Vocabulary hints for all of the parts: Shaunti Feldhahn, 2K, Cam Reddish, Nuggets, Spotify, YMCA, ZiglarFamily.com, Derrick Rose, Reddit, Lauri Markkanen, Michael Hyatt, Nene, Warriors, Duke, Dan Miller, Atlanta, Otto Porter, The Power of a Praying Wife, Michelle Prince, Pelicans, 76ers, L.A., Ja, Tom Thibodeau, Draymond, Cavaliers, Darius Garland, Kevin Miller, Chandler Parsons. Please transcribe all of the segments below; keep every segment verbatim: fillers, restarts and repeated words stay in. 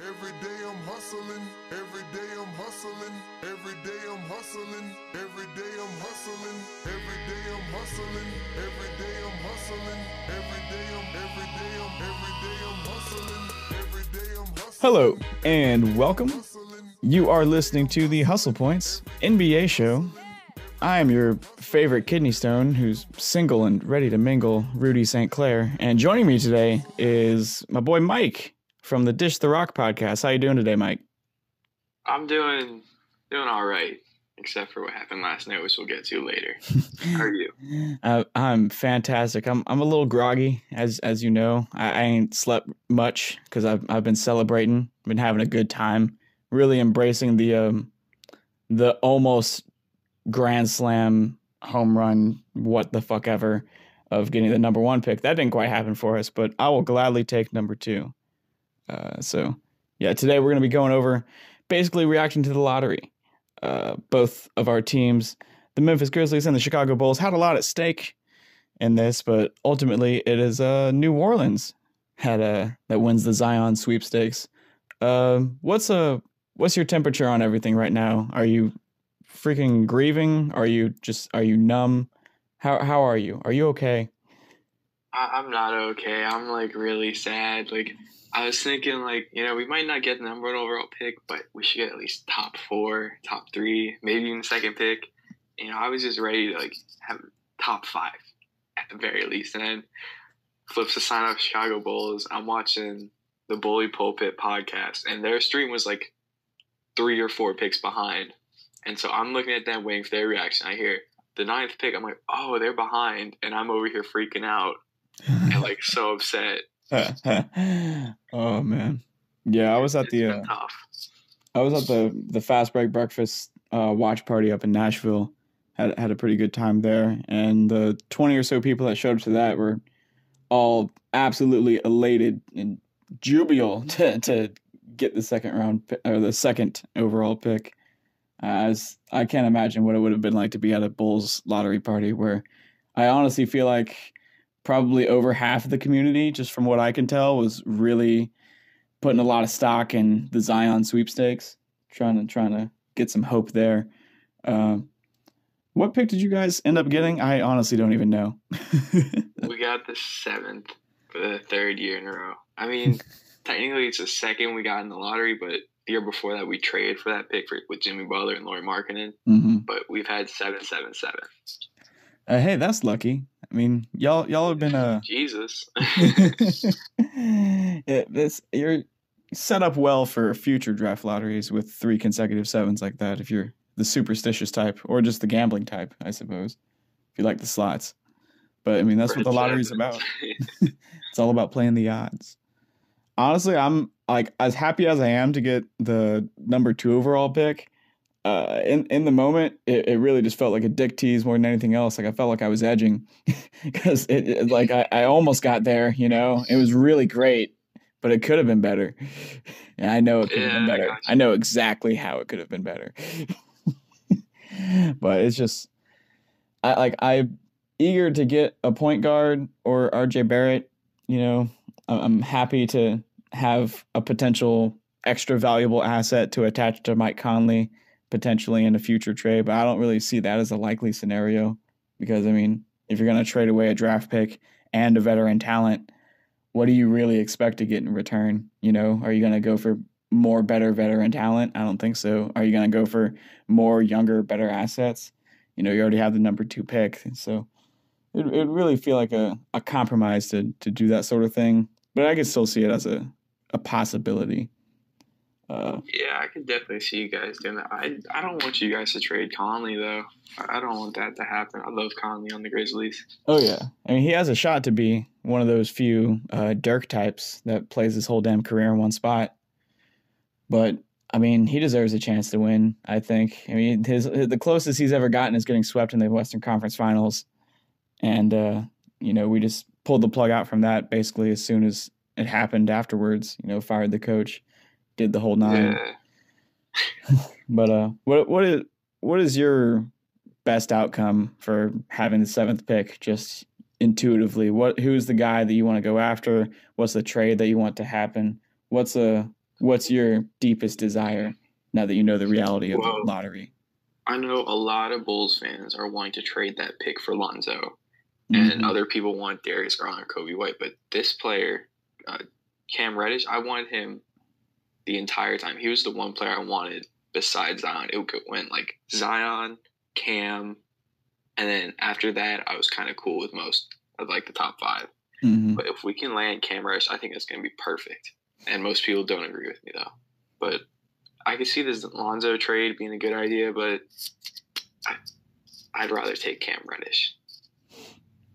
Every day I'm hustling, every day I'm hustling, every day I'm hustling, every day I'm hustling, every day I'm hustling, every day I'm hustling, every day I'm every day I'm every day I'm hustling, every day I'm hustling. Hello and welcome. You are listening to the Hustle Points N B A show. I am your favorite kidney stone who's single and ready to mingle, Rudy Saint Clair, and joining me today is my boy Mike from the Dish the Rock podcast. How you doing today, Mike? I'm doing doing all right, except for what happened last night, which we'll get to later. How are you? Uh, I'm fantastic. I'm I'm a little groggy, as as you know. I, I ain't slept much because I've I've been celebrating, been having a good time, really embracing the um the almost grand slam home run, what the fuck ever, of getting the number one pick. That didn't quite happen for us, but I will gladly take number two. Uh, so, yeah, today we're going to be going over basically reaction to the lottery. Uh, both of our teams, the Memphis Grizzlies and the Chicago Bulls, had a lot at stake in this, but ultimately it is uh, New Orleans had a, that wins the Zion sweepstakes. Uh, what's a, what's your temperature on everything right now? Are you freaking grieving? Are you just, are you numb? How, how are you? Are you okay? I, I'm not okay. I'm, like, really sad. Like, I was thinking, like, you know, we might not get the number one overall pick, but we should get at least top four, top three, maybe even second pick. You know, I was just ready to, like, have top five at the very least. And then flips the sign off Chicago Bulls. I'm watching the Bully Pulpit podcast, and their stream was, like, three or four picks behind. And so I'm looking at them waiting for their reaction. I hear the ninth pick. I'm like, oh, they're behind. And I'm over here freaking out and, like, so upset. Oh man, yeah, I was at the uh, I was at the the Fast Break Breakfast uh, watch party up in Nashville. Had had a pretty good time there, and the twenty or so people that showed up to that were all absolutely elated and jubilant to to get the second round or the second overall pick. As I can't imagine what it would have been like to be at a Bulls lottery party, where I honestly feel like probably over half of the community, just from what I can tell, was really putting a lot of stock in the Zion sweepstakes, trying to trying to get some hope there. Um, what pick did you guys end up getting? I honestly don't even know. We got the seventh for the third year in a row. I mean, technically it's the second we got in the lottery, but the year before that we traded for that pick for, with Jimmy Butler and Lauri Markkanen. Mm-hmm. But we've had seven, seven, seven. Uh, hey, that's lucky. I mean, y'all, y'all have been uh... Jesus. Yeah, this you're set up well for future draft lotteries with three consecutive sevens like that. If you're the superstitious type, or just the gambling type, I suppose, if you like the slots. But I mean, that's for what the lottery's about. It's all about playing the odds. Honestly, I'm like as happy as I am to get the number two overall pick. Uh, in, in the moment, it, it really just felt like a dick tease more than anything else. Like I felt like I was edging because it, it like I, I almost got there, you know, it was really great, but it could have been better. And I know it could have yeah, been better. I, I know exactly how it could have been better, but it's just, I like, I'm eager to get a point guard or R J Barrett. You know, I'm happy to have a potential extra valuable asset to attach to Mike Conley potentially in a future trade, but I don't really see that as a likely scenario because, I mean, if you're going to trade away a draft pick and a veteran talent, what do you really expect to get in return? You know, are you going to go for more better veteran talent? I don't think so. Are you going to go for more younger, better assets? You know, you already have the number two pick. So it would really feel like a, a compromise to, to do that sort of thing, but I could still see it as a, a possibility. Uh, yeah, I can definitely see you guys doing that. I I don't want you guys to trade Conley though. I don't want that to happen. I love Conley on the Grizzlies. Oh yeah, I mean he has a shot to be one of those few uh, Dirk types that plays his whole damn career in one spot. But I mean he deserves a chance to win. I think. I mean his, his the closest he's ever gotten is getting swept in the Western Conference Finals, and uh, you know we just pulled the plug out from that basically as soon as it happened afterwards. You know, fired the coach. Did the whole nine, yeah. But uh, what what is what is your best outcome for having the seventh pick? Just intuitively, what who's the guy that you want to go after? What's the trade that you want to happen? What's a what's your deepest desire now that you know the reality of well, the lottery? I know a lot of Bulls fans are wanting to trade that pick for Lonzo, mm-hmm. and other people want Darius Garland or Coby White. But this player, uh, Cam Reddish, I wanted him the entire time. He was the one player I wanted besides Zion. It went like Zion, Cam, and then after that, I was kind of cool with most of like the top five. Mm-hmm. But if we can land Cam Reddish, I think that's going to be perfect. And most people don't agree with me though. But I could see this Lonzo trade being a good idea, but I, I'd rather take Cam Reddish.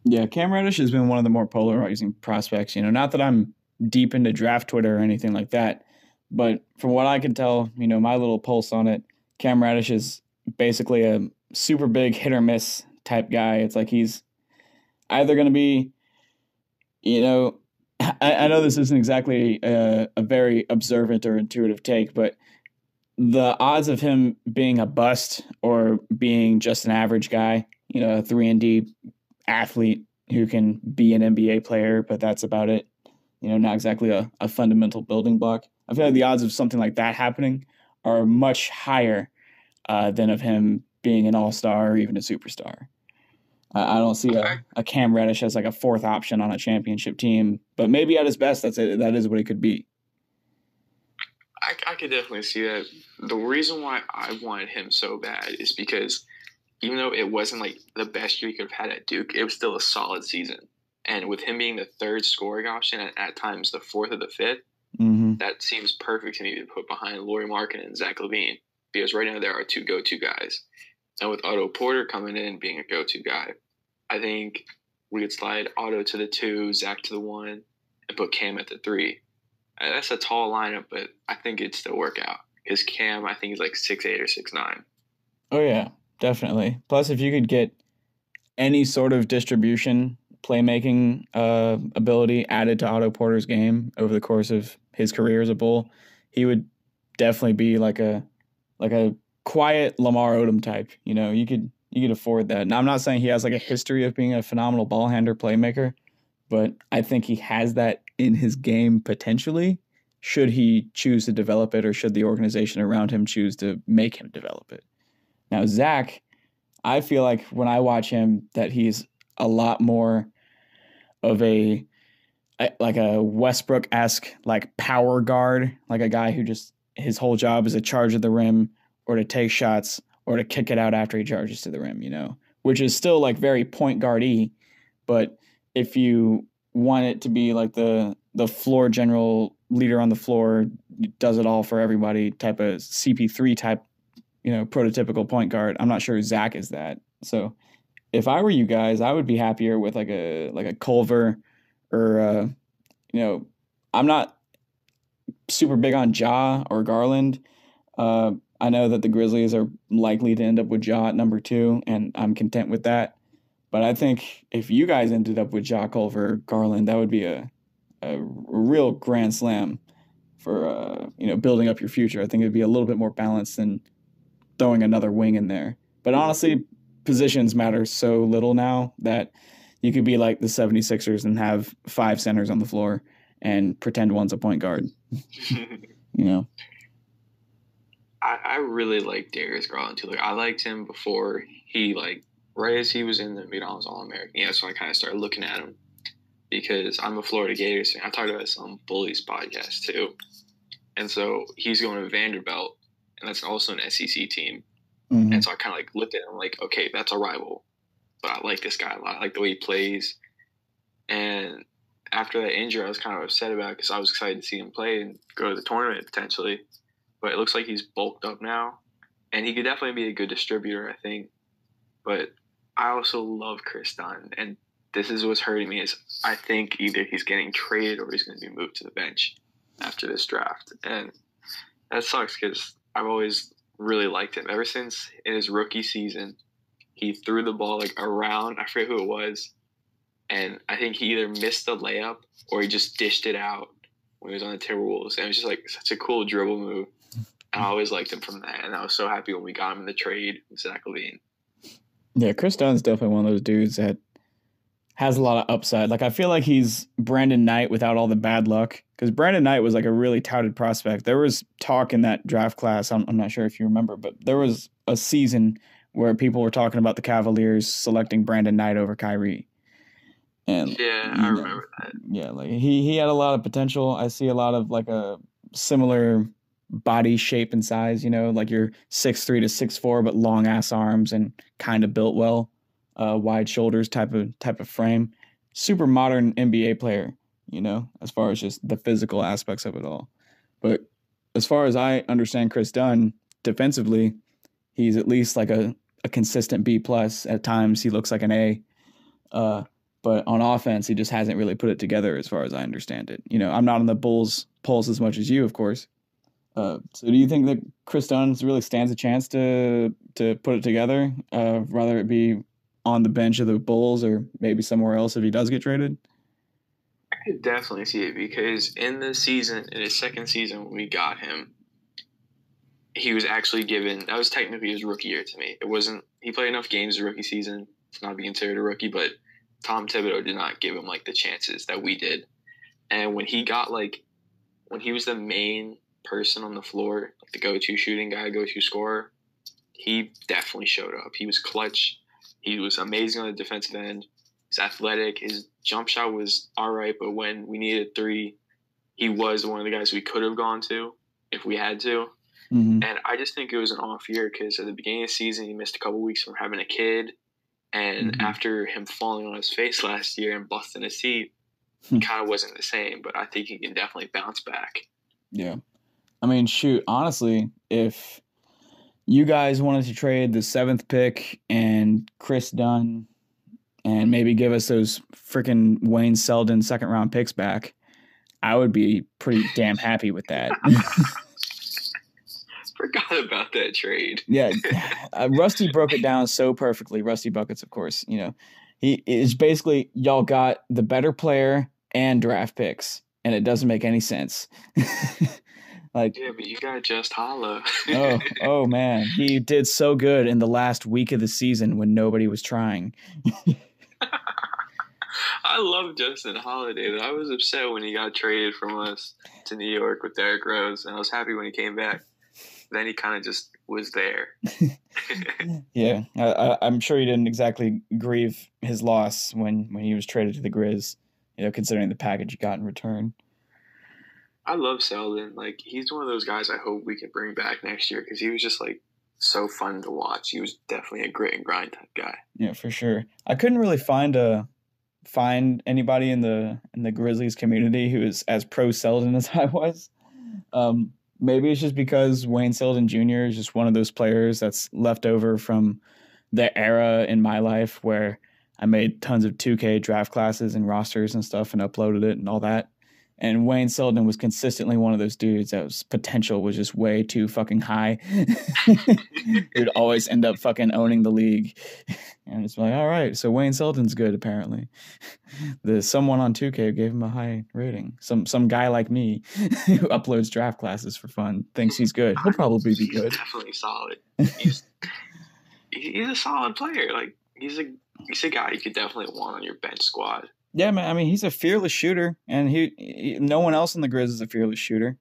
Yeah, Cam Reddish has been one of the more polarizing prospects. You know, not that I'm deep into draft Twitter or anything like that, but from what I can tell, you know, my little pulse on it, Cam Reddish is basically a super big hit or miss type guy. It's like he's either going to be, you know, I, I know this isn't exactly a, a very observant or intuitive take, but the odds of him being a bust or being just an average guy, you know, a three and D athlete who can be an N B A player, but that's about it. You know, not exactly a, a fundamental building block. I feel like the odds of something like that happening are much higher uh, than of him being an all-star or even a superstar. Uh, I don't see a, a Cam Reddish as like a fourth option on a championship team, but maybe at his best, that's it. That is what he could be. I, I could definitely see that. The reason why I wanted him so bad is because even though it wasn't like the best year he could have had at Duke, it was still a solid season. And with him being the third scoring option and at times the fourth or the fifth, mm-hmm. that seems perfect to me to put behind Lauri Markkanen and Zach Levine, because right now there are two go-to guys. And with Otto Porter coming in and being a go-to guy, I think we could slide Otto to the two, Zach to the one, and put Cam at the three. That's a tall lineup, but I think it'd still work out. Because Cam, I think he's like six eight or six nine. Oh, yeah, definitely. Plus, if you could get any sort of distribution, playmaking uh, ability added to Otto Porter's game over the course of his career as a Bull, he would definitely be like a like a quiet Lamar Odom type. You know, you could you could afford that. Now, I'm not saying he has like a history of being a phenomenal ball handler playmaker, but I think he has that in his game potentially, should he choose to develop it or should the organization around him choose to make him develop it. Now, Zach, I feel like when I watch him that he's a lot more of a like a Westbrook-esque like power guard, like a guy who just his whole job is to charge at the rim or to take shots or to kick it out after he charges to the rim, you know, which is still like very point guard-y. But if you want it to be like the the floor general, leader on the floor, does it all for everybody type of C P three type, you know, prototypical point guard, I'm not sure Zach is that. So if I were you guys, I would be happier with like a like a Culver or, uh, you know, I'm not super big on Ja or Garland. Uh, I know that the Grizzlies are likely to end up with Ja at number two, and I'm content with that. But I think if you guys ended up with Ja, Culver, Garland, that would be a, a real grand slam for uh, you know, building up your future. I think it'd be a little bit more balanced than throwing another wing in there. But honestly, positions matter so little now that you could be like the seventy-sixers and have five centers on the floor and pretend one's a point guard. You know, I, I really like Darius Garland too. Like I liked him before he like. Right as he was in the McDonald's All-American. Yeah, so I kind of started looking at him because I'm a Florida Gators fan. I talked about this on Bullies podcast too. And so he's going to Vanderbilt, and that's also an S E C team. Mm-hmm. And so I kind of like looked at him like, okay, that's a rival. But I like this guy a lot. I like the way he plays. And after that injury, I was kind of upset about it because I was excited to see him play and go to the tournament potentially. But it looks like he's bulked up now. And he could definitely be a good distributor, I think. But I also love Kris Dunn, and this is what's hurting me is I think either he's getting traded or he's going to be moved to the bench after this draft. And that sucks because I've always really liked him. Ever since in his rookie season, he threw the ball like around, I forget who it was, and I think he either missed the layup or he just dished it out when he was on the Timberwolves. And it was just like such a cool dribble move. And I always liked him from that, and I was so happy when we got him in the trade with Zach Levine. Yeah, Kris Dunn's definitely one of those dudes that has a lot of upside. Like, I feel like he's Brandon Knight without all the bad luck, because Brandon Knight was like a really touted prospect. There was talk in that draft class. I'm, I'm not sure if you remember, but there was a season where people were talking about the Cavaliers selecting Brandon Knight over Kyrie. And yeah, I know, remember that. Yeah, like he he had a lot of potential. I see a lot of like a similar body shape and size, you know, like you're six three to six four, but long ass arms and kind of built well, uh, wide shoulders type of type of frame. Super modern N B A player, you know, as far as just the physical aspects of it all. But as far as I understand Kris Dunn, defensively, he's at least like a, a consistent B plus. At times he looks like an A. Uh But on offense, he just hasn't really put it together as far as I understand it. You know, I'm not on the Bulls' pulse as much as you, of course. Uh, so do you think that Kris Dunn really stands a chance to to put it together, uh, rather it be on the bench of the Bulls or maybe somewhere else if he does get traded? I could definitely see it, because in the season, in his second season when we got him, he was actually given – that was technically his rookie year to me. It wasn't – he played enough games the rookie season to not be considered a rookie, but – Tom Thibodeau did not give him, like, the chances that we did. And when he got, like, when he was the main person on the floor, like the go-to shooting guy, go-to scorer, he definitely showed up. He was clutch. He was amazing on the defensive end. He's athletic. His jump shot was all right, but when we needed three, he was one of the guys we could have gone to if we had to. Mm-hmm. And I just think it was an off year, because at the beginning of the season, he missed a couple weeks from having a kid. And mm-hmm. after him falling on his face last year and busting his seat, he kind of wasn't the same. But I think he can definitely bounce back. Yeah. I mean, shoot, honestly, if you guys wanted to trade the seventh pick and Kris Dunn and maybe give us those freaking Wayne Selden second-round picks back, I would be pretty damn happy with that. Forgot about that trade. Yeah, uh, Rusty broke it down so perfectly. Rusty Buckets, of course. You know, he is basically, y'all got the better player and draft picks, and it doesn't make any sense. Like, yeah, but you got Just Holla. oh, oh man, he did so good in the last week of the season when nobody was trying. I love Justin Holiday, but I was upset when he got traded from us to New York with Derrick Rose, and I was happy when he came back. Then he kind of just was there. Yeah, I, I, I'm sure he didn't exactly grieve his loss when, when he was traded to the Grizz, you know, considering the package he got in return. I love Selden. Like, he's one of those guys I hope we can bring back next year, because he was just, like, so fun to watch. He was definitely a grit and grind type guy. Yeah, for sure. I couldn't really find a find anybody in the in the Grizzlies community who is as pro Selden as I was. Um Maybe it's just because Wayne Selden Junior is just one of those players that's left over from the era in my life where I made tons of two K draft classes and rosters and stuff and uploaded it and all that. And Wayne Selden was consistently one of those dudes that was potential was just way too fucking high. He would always end up fucking owning the league. And it's like, all right, so Wayne Selden's good, apparently. The someone on two K gave him a high rating. Some some guy like me who uploads draft classes for fun thinks he's good. He'll probably be good. He's definitely solid. He's, he's a solid player. Like, he's a he's a guy you could definitely want on your bench squad. Yeah, man. I mean, he's a fearless shooter, and he, he no one else in the Grizz is a fearless shooter.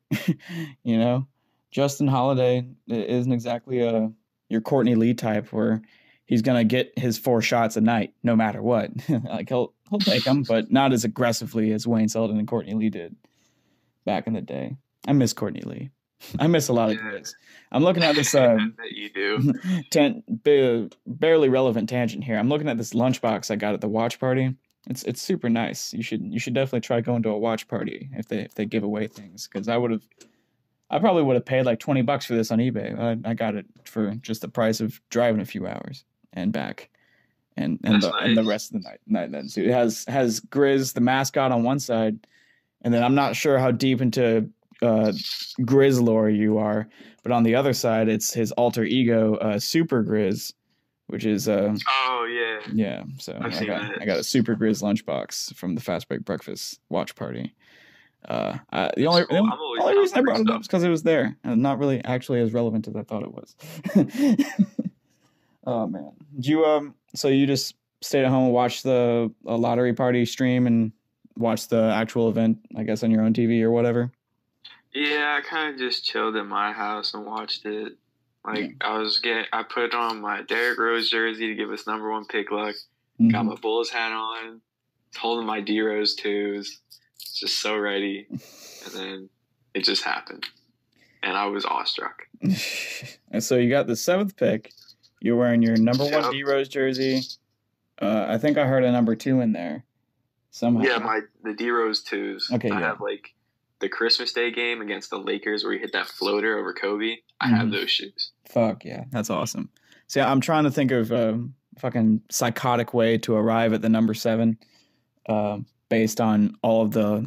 You know, Justin Holiday isn't exactly a your Courtney Lee type, where he's gonna get his four shots a night no matter what. Like he'll he'll take them, but not as aggressively as Wayne Selden and Courtney Lee did back in the day. I miss Courtney Lee. I miss a lot of Grizz. I'm looking at this. Uh, you do. Ten, ba- barely relevant tangent here. I'm looking at this lunchbox I got at the watch party. It's it's super nice. You should you should definitely try going to a watch party if they if they give away things, because I would have, I probably would have paid like twenty bucks for this on eBay. I, I got it for just the price of driving a few hours and back, and and the, nice. and the rest of the night night then. So it has has Grizz the mascot on one side, and then I'm not sure how deep into uh, Grizz lore you are, but on the other side it's his alter ego, uh, Super Grizz. Which is uh oh yeah yeah so I got, I got a Super Grizz lunchbox from the Fast Break Breakfast watch party. Uh, I, the only, cool. the only reason I brought it up is because it was there and not really actually as relevant as I thought it was. Oh man, did you um so you just stayed at home, watched the a lottery party stream, and watched the actual event, I guess, on your own T V or whatever? Yeah, I kind of just chilled at my house and watched it. Like, yeah. I was getting, I put on my Derrick Rose jersey to give us number one pick luck. Mm-hmm. Got my Bulls hat on. Holding my D-Rose twos. It's just so ready. And then it just happened. And I was awestruck. And so you got the seventh pick. You're wearing your number yep. one D-Rose jersey. Uh, I think I heard a number two in there somehow. Yeah, my the D-Rose twos. Okay, I yeah. have, like, the Christmas Day game against the Lakers where he hit that floater over Kobe. I mm. have those shoes. Fuck, yeah. That's awesome. See, I'm trying to think of a fucking psychotic way to arrive at the number seven. Uh, based on all of the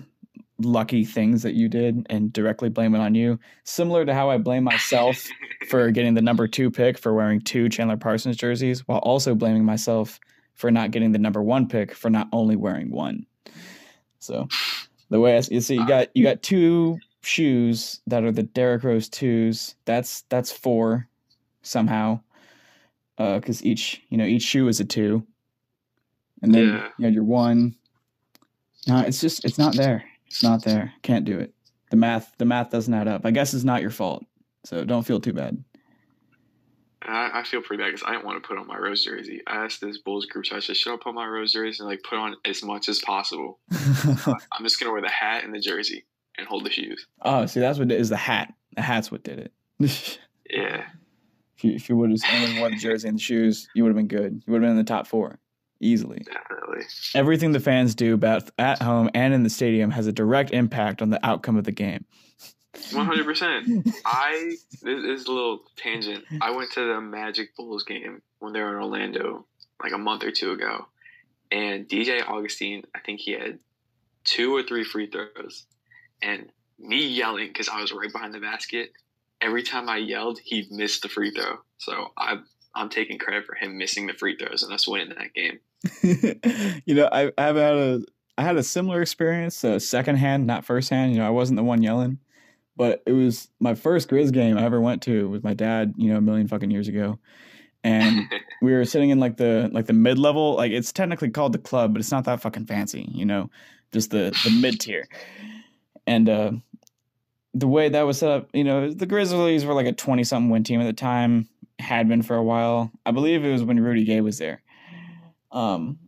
lucky things that you did and directly blame it on you. Similar to how I blame myself for getting the number two pick for wearing two Chandler Parsons jerseys, while also blaming myself for not getting the number one pick for not only wearing one. So the way I see, you see, you got, you got two shoes that are the Derrick Rose twos. That's, that's four somehow. Uh, 'cause each, you know, each shoe is a two. And then yeah. you had your one. No, it's just, it's not there. It's not there. Can't do it. The math, the math doesn't add up. I guess it's not your fault. So don't feel too bad. I, I feel pretty bad because I didn't want to put on my Rose jersey. I asked this Bulls group, so I said, should I put on my Rose jersey and like put on as much as possible? I'm just going to wear the hat and the jersey and hold the shoes. Oh, see, that's what it is. The hat. The hat's what did it. Yeah. If you, if you would have only worn the jersey and the shoes, you would have been good. You would have been in the top four. Easily. Definitely. Everything the fans do both at home and in the stadium has a direct impact on the outcome of the game. one hundred percent. I, this is a little tangent. I went to the Magic Bulls game when they were in Orlando like a month or two ago. And D J Augustine, I think he had two or three free throws. And me yelling, because I was right behind the basket, every time I yelled, he missed the free throw. So I I'm taking credit for him missing the free throws and us winning that game. You know, I, I've had a, I had a similar experience, uh, secondhand, not firsthand. You know, I wasn't the one yelling, but it was my first Grizz game I ever went to with my dad, you know, a million fucking years ago. And we were sitting in like the, like the mid level, like it's technically called the club, but it's not that fucking fancy, you know, just the, the mid tier. And, uh, the way that was set up, you know, the Grizzlies were like a twenty something win team at the time. Had been for a while. I believe it was when Rudy Gay was there. Um,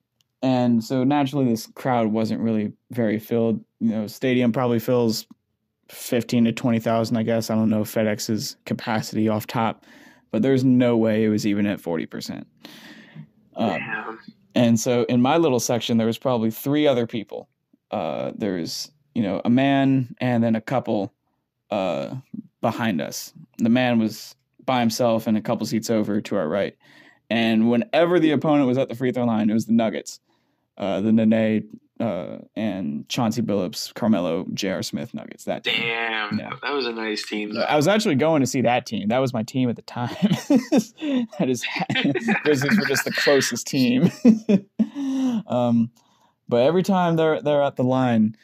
and so naturally this crowd wasn't really very filled. You know, stadium probably fills fifteen to twenty thousand, I guess. I don't know FedEx's capacity off top, but there's no way it was even at forty percent. Um, and so in my little section, there was probably three other people. Uh, there's, you know, a man and then a couple uh, behind us. The man was by himself and a couple seats over to our right. And whenever the opponent was at the free throw line, it was the Nuggets, uh, the Nene uh, and Chauncey Billups, Carmelo, J R. Smith Nuggets. That team. Damn, yeah. That was a nice team. Though. I was actually going to see that team. That was my team at the time. That is, Grizzlies were just the closest team. um, but every time they're they're at the line,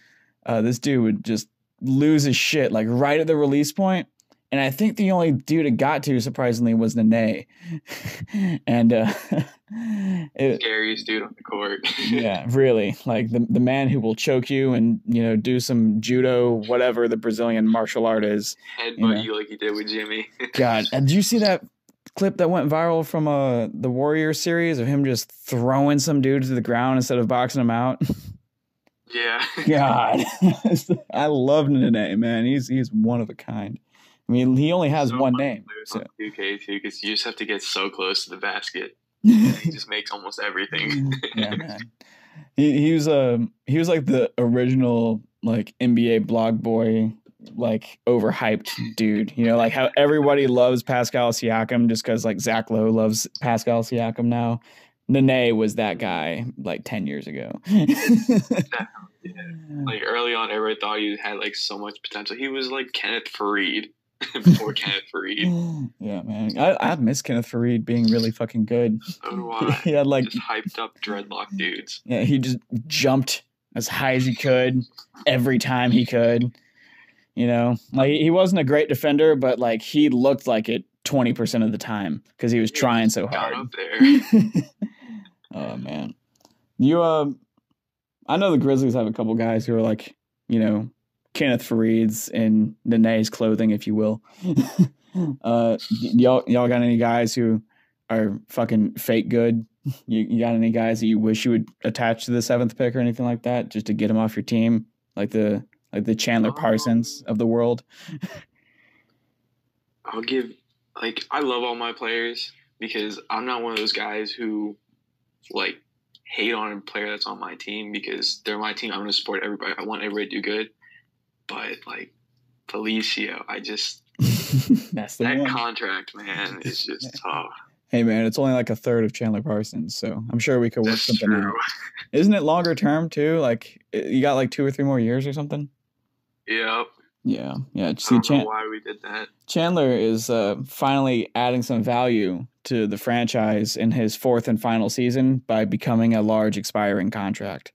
uh, this dude would just lose his shit, like right at the release point. And I think the only dude it got to, surprisingly, was Nene. and uh, it, scariest dude on the court. Yeah, really. Like the the man who will choke you and, you know, do some judo, whatever the Brazilian martial art is. Headbutt you, know. you like he did with Jimmy. God, and did you see that clip that went viral from uh, the Warriors series of him just throwing some dude to the ground instead of boxing him out? Yeah. God, I love Nene, man. He's he's one of a kind. I mean, he only has so one name. So. On two K too, because you just have to get so close to the basket. He just makes almost everything. Yeah, man. He, he was um he was like the original like N B A blog boy, like overhyped dude. You know, like how everybody loves Pascal Siakam just because like Zach Lowe loves Pascal Siakam now. Nene was that guy like ten years ago. Yeah. Like early on, everybody thought he had like so much potential. He was like Kenneth Faried. Before Kenneth Faried. Yeah, man. I, I miss Kenneth Faried being really fucking good. So do I. He had like just hyped up dreadlock dudes. Yeah, he just jumped as high as he could every time he could. You know, like he wasn't a great defender, but like he looked like it twenty percent of the time because he was yeah, trying so hard. Up there. Oh, man. You, uh, I know the Grizzlies have a couple guys who are like, you know, Kenneth Faried's in Nene's clothing, if you will. uh, y'all, y'all got any guys who are fucking fake good? You, you got any guys that you wish you would attach to the seventh pick or anything like that, just to get them off your team, like the like the Chandler Parsons um, of the world? I'll give like I love all my players because I'm not one of those guys who like hate on a player that's on my team because they're my team. I'm gonna support everybody. I want everybody to do good, but like Felicio, I just that's the that one. Contract, man, is just yeah. tough. Hey, man, it's only like a third of Chandler Parsons, so I'm sure we could work That's something true. out. Isn't it longer term, too? Like, you got like two or three more years or something? Yep. Yeah. Yeah. See, I don't know why we did that. Chandler is uh, finally adding some value to the franchise in his fourth and final season by becoming a large expiring contract.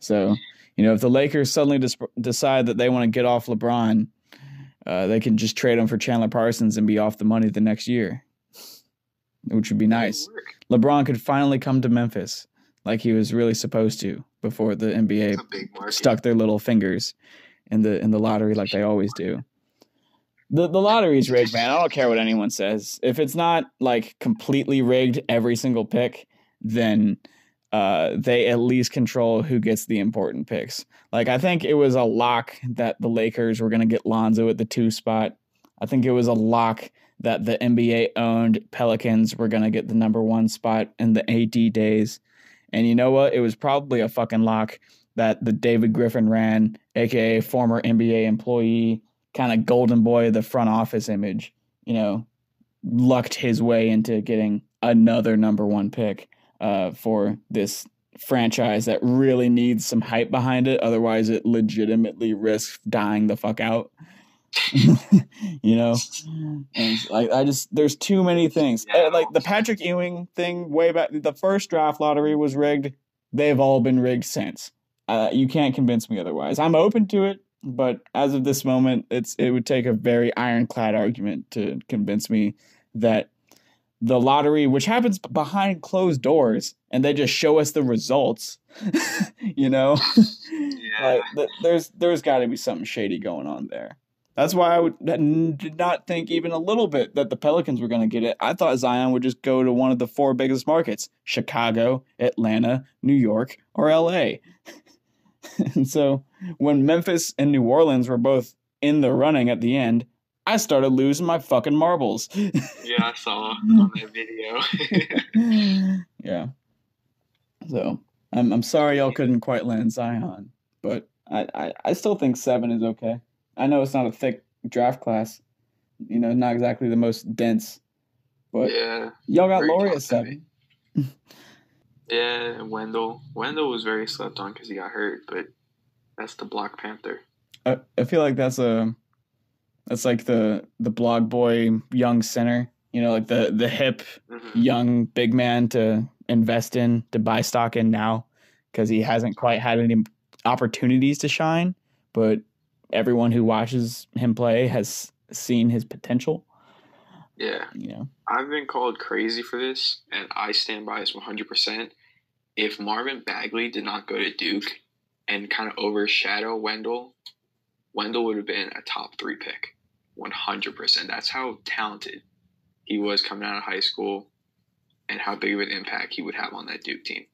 So, you know, if the Lakers suddenly decide that they want to get off LeBron, Uh, they can just trade him for Chandler Parsons and be off the money the next year, which would be nice. LeBron could finally come to Memphis like he was really supposed to before the N B A stuck their little fingers in the in the lottery like they always do. The, the lottery is rigged, man. I don't care what anyone says. If it's not like completely rigged every single pick, then uh, they at least control who gets the important picks. Like, I think it was a lock that the Lakers were going to get Lonzo at the two spot. I think it was a lock that the N B A-owned Pelicans were going to get the number one spot in the A D days. And you know what? It was probably a fucking lock that the David Griffin ran, a k a former N B A employee, kind of golden boy of the front office image, you know, lucked his way into getting another number one pick uh, for this franchise that really needs some hype behind it, otherwise it legitimately risks dying the fuck out. You know, and like I just there's too many things. Yeah. Like the Patrick Ewing thing way back, the first draft lottery was rigged. They've all been rigged since. Uh, you can't convince me otherwise. I'm open to it, but as of this moment, it's it would take a very ironclad argument to convince me that the lottery, which happens behind closed doors, and they just show us the results, you know, yeah. Like, th there's there's got to be something shady going on there. That's why I would, did not think even a little bit that the Pelicans were going to get it. I thought Zion would just go to one of the four biggest markets, Chicago, Atlanta, New York, or L A And so when Memphis and New Orleans were both in the running at the end, I started losing my fucking marbles. Yeah, I saw on that video. Yeah. So I'm I'm sorry y'all couldn't quite land Zion, but I, I, I still think seven is okay. I know it's not a thick draft class, you know, not exactly the most dense, but yeah, y'all got Lauri at seven. Yeah, Wendell. Wendell was very slept on because he got hurt, but that's the Black Panther. I, I feel like that's a That's like the the blog boy young center, you know, like the the hip mm-hmm. young big man to invest in, to buy stock in now, because he hasn't quite had any opportunities to shine. But everyone who watches him play has seen his potential. Yeah, you know, I've been called crazy for this, and I stand by this one hundred percent. If Marvin Bagley did not go to Duke and kind of overshadow Wendell, Wendell would have been a top three pick. one hundred percent. That's how talented he was coming out of high school and how big of an impact he would have on that Duke team.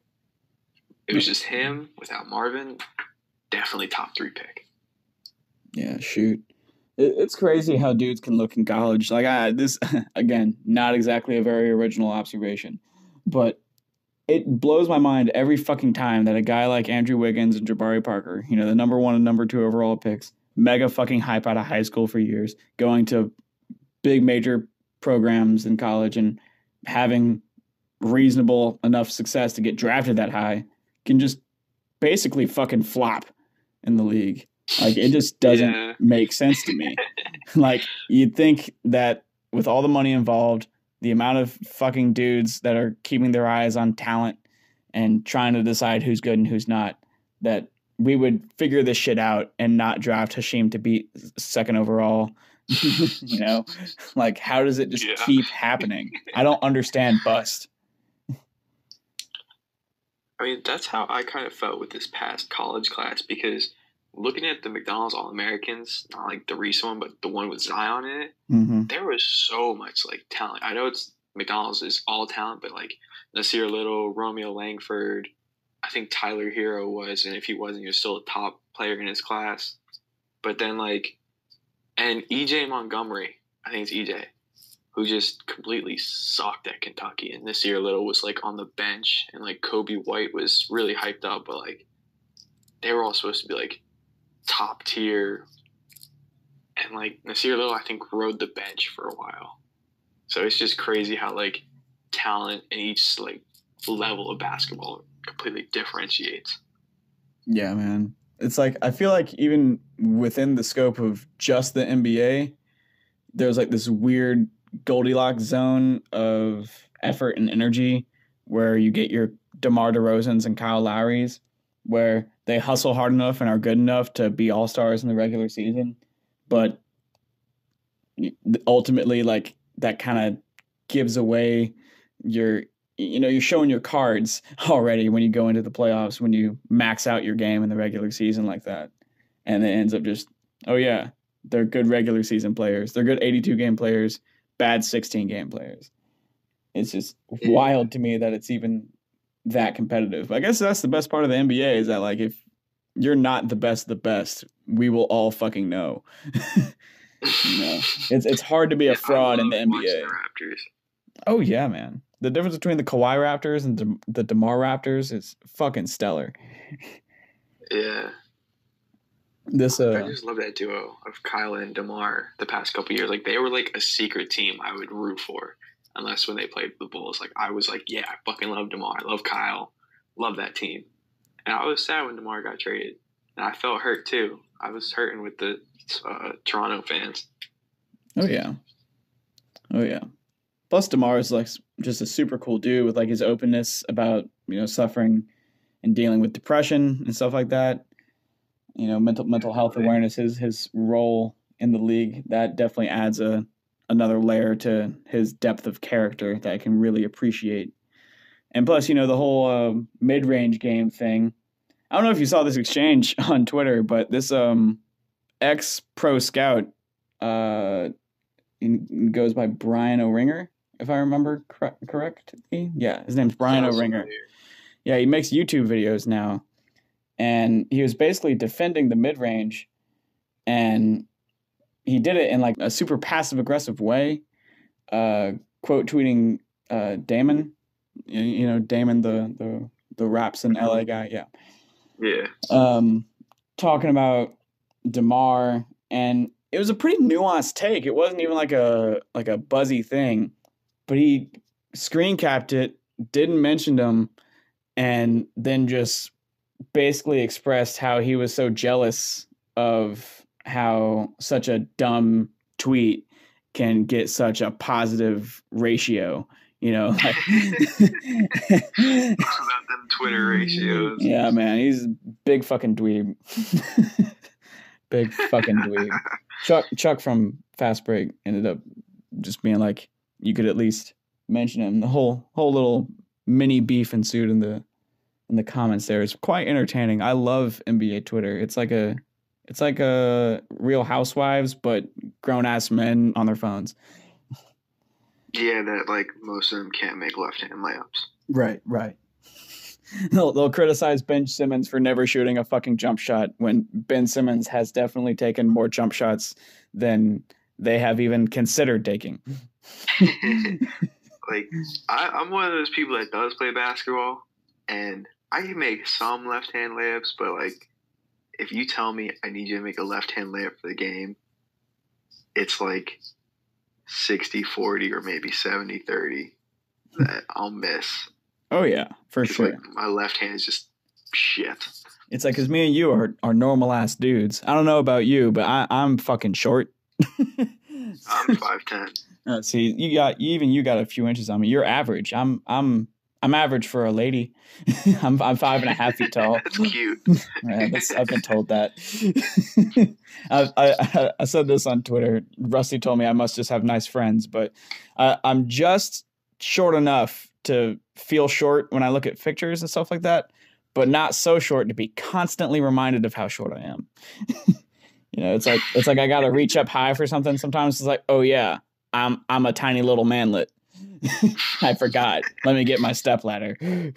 It was just him without Marvin. Definitely top three pick. Yeah, shoot. It, it's crazy how dudes can look in college. Like, I, this, again, not exactly a very original observation, but it blows my mind every fucking time that a guy like Andrew Wiggins and Jabari Parker, you know, the number one and number two overall picks, mega fucking hype out of high school for years, going to big major programs in college and having reasonable enough success to get drafted that high, can just basically fucking flop in the league. Like, it just doesn't yeah. make sense to me. Like, you'd think that with all the money involved, the amount of fucking dudes that are keeping their eyes on talent and trying to decide who's good and who's not, that we would figure this shit out and not draft Hashim to beat second overall. You know, like, how does it just yeah. keep happening? I don't understand bust. I mean, that's how I kind of felt with this past college class, because looking at the McDonald's All-Americans, not like the recent one, but the one with Zion in it, mm-hmm. there was so much like talent. I know it's McDonald's is all talent, but like Nasir Little, Romeo Langford, I think Tyler Hero was, and if he wasn't, he was still a top player in his class. But then like, and E J Montgomery, I think it's E J, who just completely sucked at Kentucky. And Nasir Little was like on the bench, and like Coby White was really hyped up, but like they were all supposed to be like top tier. And like Nasir Little, I think, rode the bench for a while. So it's just crazy how like talent in each like level of basketball completely differentiates. Yeah, man. It's like, I feel like even within the scope of just the N B A, there's like this weird Goldilocks zone of effort and energy where you get your DeMar DeRozans and Kyle Lowrys, where they hustle hard enough and are good enough to be all-stars in the regular season. But ultimately, like, that kind of gives away your, you know, you're showing your cards already when you go into the playoffs, when you max out your game in the regular season like that. And it ends up just, oh yeah, they're good regular season players. They're good eighty-two game players, bad sixteen game players. It's just yeah. wild to me that it's even that competitive. I guess that's the best part of the N B A, is that like, if you're not the best of the best, we will all fucking know. You know, it's it's hard to be a fraud in the N B A. The Raptors. Oh yeah, man. The difference between the Kawhi Raptors and De- the DeMar Raptors is fucking stellar. Yeah. This uh, I just love that duo of Kyle and DeMar the past couple years. Like, they were like a secret team I would root for, unless when they played the Bulls. Like, I was like, yeah, I fucking love DeMar. I love Kyle. Love that team. And I was sad when DeMar got traded. And I felt hurt too. I was hurting with the uh, Toronto fans. Oh yeah. Oh yeah. Plus, DeMar is like just a super cool dude with like his openness about, you know, suffering and dealing with depression and stuff like that. You know, mental mental health awareness, his his role in the league, that definitely adds a another layer to his depth of character that I can really appreciate. And plus, you know, the whole uh, mid-range game thing. I don't know if you saw this exchange on Twitter, but this um ex-pro scout uh in, goes by Brian O'Ringer, if I remember cor- correctly. Yeah, his name's Brian Sounds O'Ringer. Familiar. Yeah, he makes YouTube videos now. And he was basically defending the mid-range, and he did it in like a super passive-aggressive way, uh, quote tweeting uh, Damon, you, you know, Damon, the, the, the raps in L A guy. Yeah. Yeah. Um, talking about DeMar, and it was a pretty nuanced take. It wasn't even like a, like a buzzy thing, but he screen capped it, didn't mention him, and then just basically expressed how he was so jealous of how such a dumb tweet can get such a positive ratio, you know, like about them Twitter ratios. Yeah, man, he's big fucking dweeb. Big fucking dweeb. Chuck Chuck from Fast Break ended up just being like, you could at least mention him. The whole whole little mini beef ensued in the in the comments there. It's quite entertaining. I love N B A Twitter. It's like a, it's like a Real Housewives, but grown ass men on their phones. Yeah, that like most of them can't make left hand layups. Right, right. They'll they'll criticize Ben Simmons for never shooting a fucking jump shot, when Ben Simmons has definitely taken more jump shots than they have even considered taking. Like, I, I'm one of those people that does play basketball, and I can make some left-hand layups, but like, if you tell me I need you to make a left-hand layup for the game, it's like sixty forty or maybe seventy thirty that I'll miss. Oh yeah, for sure. Like, my left hand is just shit. It's like, because me and you are, are normal-ass dudes. I don't know about you, but I, I'm fucking short. I'm five ten. Uh, see, you got even you got a few inches on me. You're average. I'm I'm I'm average for a lady. I'm I'm five and a half feet tall. That's cute. Yeah, that's, I've been told that. I, I I said this on Twitter. Rusty told me I must just have nice friends, but uh, I'm just short enough to feel short when I look at pictures and stuff like that, but not so short to be constantly reminded of how short I am. You know, it's like, it's like I got to reach up high for something. Sometimes it's like, oh yeah, I'm, I'm a tiny little manlet. I forgot. Let me get my stepladder. I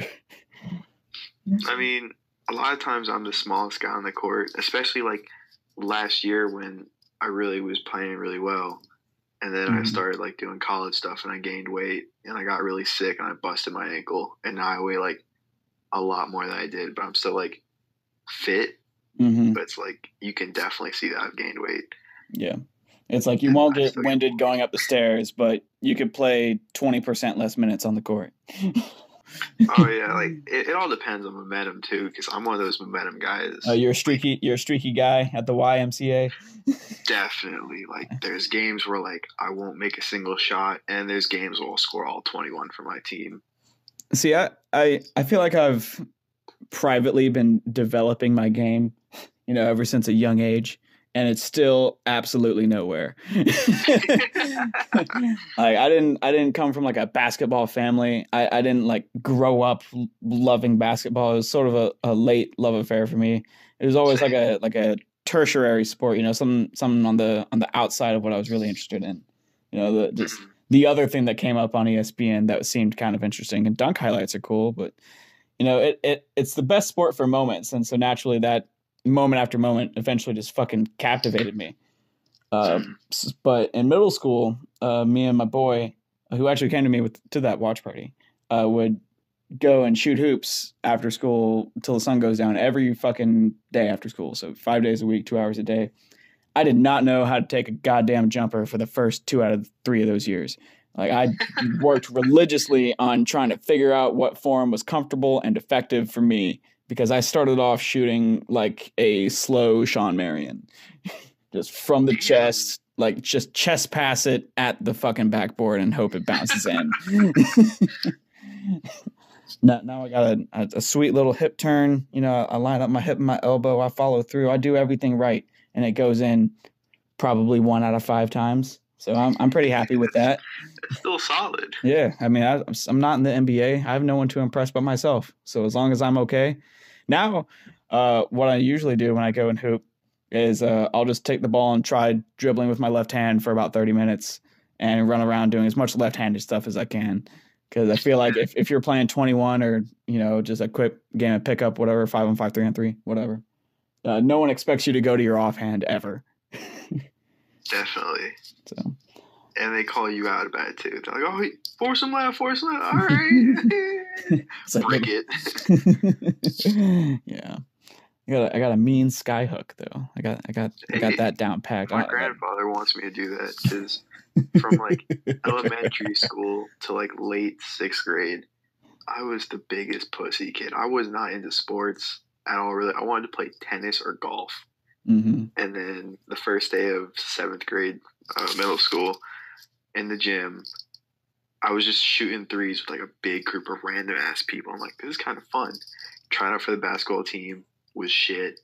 mean, a lot of times I'm the smallest guy on the court, especially like last year when I really was playing really well. And then mm-hmm. I started like doing college stuff and I gained weight and I got really sick and I busted my ankle. And now I weigh like a lot more than I did, but I'm still like fit. Mm-hmm. But it's like you can definitely see that I've gained weight. Yeah, it's like you and won't get winded get... going up the stairs, but you could play twenty percent less minutes on the court. Oh yeah, like it, it all depends on momentum too, because I'm one of those momentum guys. Oh, uh, you're a streaky, you're a streaky guy at the Y M C A. Definitely, like there's games where like I won't make a single shot, and there's games where I'll score all twenty-one for my team. See, I I, I feel like I've privately been developing my game, you know, ever since a young age, and it's still absolutely nowhere. Like I didn't, I didn't come from like a basketball family. I, I didn't like grow up loving basketball. It was sort of a, a late love affair for me. It was always like a, like a tertiary sport, you know, something, something on the, on the outside of what I was really interested in, you know, the, just the other thing that came up on E S P N that seemed kind of interesting, and dunk highlights are cool, but you know, it, it it's the best sport for moments. And so naturally that moment after moment eventually just fucking captivated me. Uh, but in middle school, uh, me and my boy, who actually came to me with to that watch party, uh, would go and shoot hoops after school till the sun goes down every fucking day after school. So five days a week, two hours a day. I did not know how to take a goddamn jumper for the first two out of three of those years. Like I worked religiously on trying to figure out what form was comfortable and effective for me, because I started off shooting like a slow Sean Marion, just from the chest, like just chest pass it at the fucking backboard and hope it bounces in. now, now I got a, a sweet little hip turn. You know, I line up my hip and my elbow. I follow through. I do everything right. And it goes in probably one out of five times. So I'm I'm pretty happy with that. It's still solid. Yeah, I mean, I, I'm not in the N B A. I have no one to impress but myself. So as long as I'm okay. Now, uh, what I usually do when I go and hoop is uh, I'll just take the ball and try dribbling with my left hand for about thirty minutes and run around doing as much left-handed stuff as I can. Because I feel like if, if you're playing twenty-one or, you know, just a quick game of pickup, whatever, five on five, three on three, whatever, uh, no one expects you to go to your offhand ever. Definitely. So, and they call you out about it too. They're like, "Oh, force him out, force him out." All right, break it. Yeah, I got a, I got a mean sky hook though. I got I got I got hey, that down packed. My I, grandfather I, wants me to do that because from like elementary school to like late sixth grade, I was the biggest pussy kid. I was not into sports at all. Really, I wanted to play tennis or golf. Mm-hmm. And then the first day of seventh grade, uh, middle school, in the gym, I was just shooting threes with like a big group of random ass people. I'm like, this is kind of fun. Trying out for the basketball team was shit.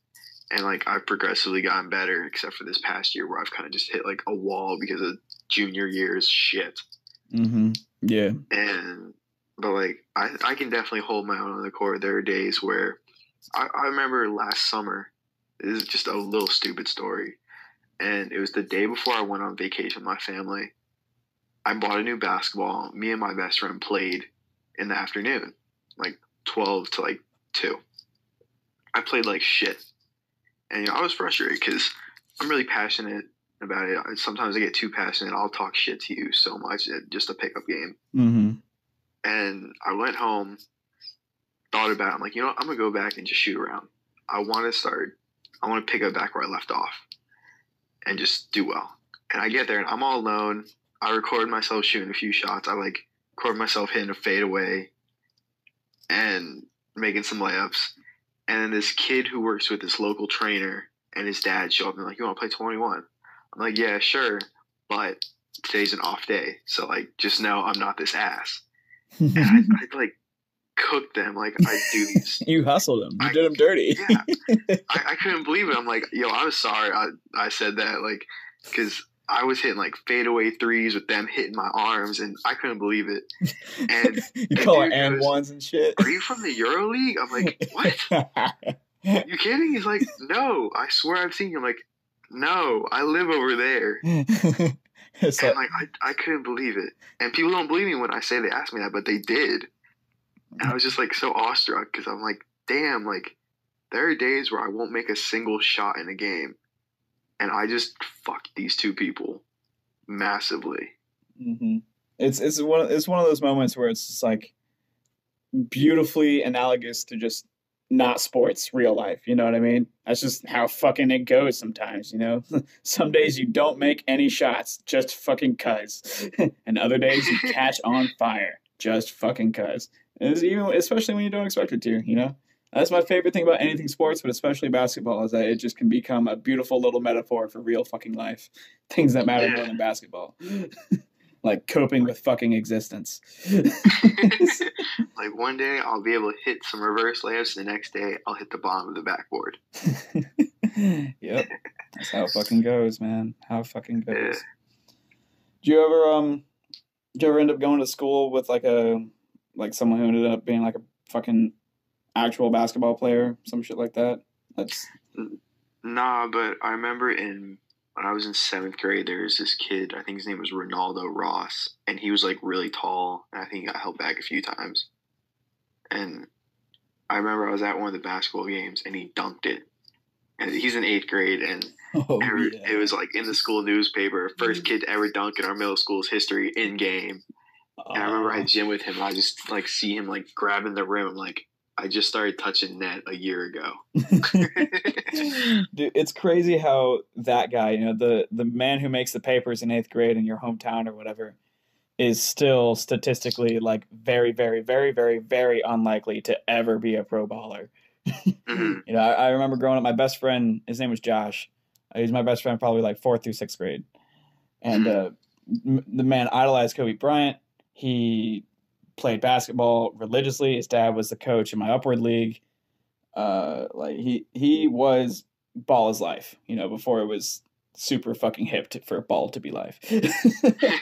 And like I've progressively gotten better, except for this past year where I've kind of just hit like a wall because of junior year's shit. Mm-hmm. Yeah. And but like I, I can definitely hold my own on the court. There are days where I, I remember last summer. This is just a little stupid story. And it was the day before I went on vacation with my family. I bought a new basketball. Me and my best friend played in the afternoon, like twelve to like two. I played like shit. And you know, I was frustrated because I'm really passionate about it. Sometimes I get too passionate. I'll talk shit to you so much at just a pickup game. Mm-hmm. And I went home, thought about it. I'm like, you know what? I'm going to go back and just shoot around. I want to start. I want to pick up back where I left off and just do well. And I get there and I'm all alone. I record myself shooting a few shots. I like record myself hitting a fadeaway and making some layups. And then this kid who works with this local trainer and his dad show up and like, you want to play twenty-one? I'm like, yeah, sure. But today's an off day. So like, just know I'm not this ass. And I, I like, cooked them like I do these. You hustled them. You I, did them dirty. Yeah, I, I couldn't believe it. I'm like, yo, I'm sorry I, I said that, like, because I was hitting like fadeaway threes with them hitting my arms, and I couldn't believe it. And you call it and ones and shit. Are you from the EuroLeague? I'm like, what? You kidding? He's like, no. I swear I've seen you. I'm like, no. I live over there. It's and like, like I, I couldn't believe it. And people don't believe me when I say they asked me that, but they did. And I was just like so awestruck because I'm like, damn, like there are days where I won't make a single shot in a game. And I just fucked these two people massively. Mm-hmm. It's it's one it's one of those moments where it's just like beautifully analogous to just not sports, real life. You know what I mean? That's just how fucking it goes sometimes. You know, some days you don't make any shots just fucking cause, and other days you catch on fire just fucking cause. And it's even especially when you don't expect it to. You know. That's my favorite thing about anything sports, but especially basketball, is that it just can become a beautiful little metaphor for real fucking life. Things that matter yeah. more than basketball. Like coping with fucking existence. Like one day I'll be able to hit some reverse layups, and the next day I'll hit the bottom of the backboard. Yep. That's how it fucking goes, man. How it fucking goes. Yeah. Do you ever um do you ever end up going to school with like a like someone who ended up being like a fucking actual basketball player, some shit like that? That's nah, but I remember in when I was in seventh grade, there was this kid, I think his name was Ronaldo Ross, and he was like really tall, and I think he got held back a few times. And I remember I was at one of the basketball games, and he dunked it. And he's in eighth grade, and oh, every, yeah. it was like in the school newspaper, first kid to ever dunk in our middle school's history in game. Uh, and I remember I had gym with him, and I just like see him like grabbing the rim, I'm like, I just started touching net a year ago. Dude, it's crazy how that guy, you know, the, the man who makes the papers in eighth grade in your hometown or whatever, is still statistically like very, very, very, very, very unlikely to ever be a pro baller. Mm-hmm. You know, I, I remember growing up, my best friend, his name was Josh. He was my best friend probably like fourth through sixth grade. And mm-hmm. uh, the man idolized Kobe Bryant. He played basketball religiously. His dad was the coach in my upward league. Uh, like he, he was ball is life, you know, before it was super fucking hip to, for a ball to be life.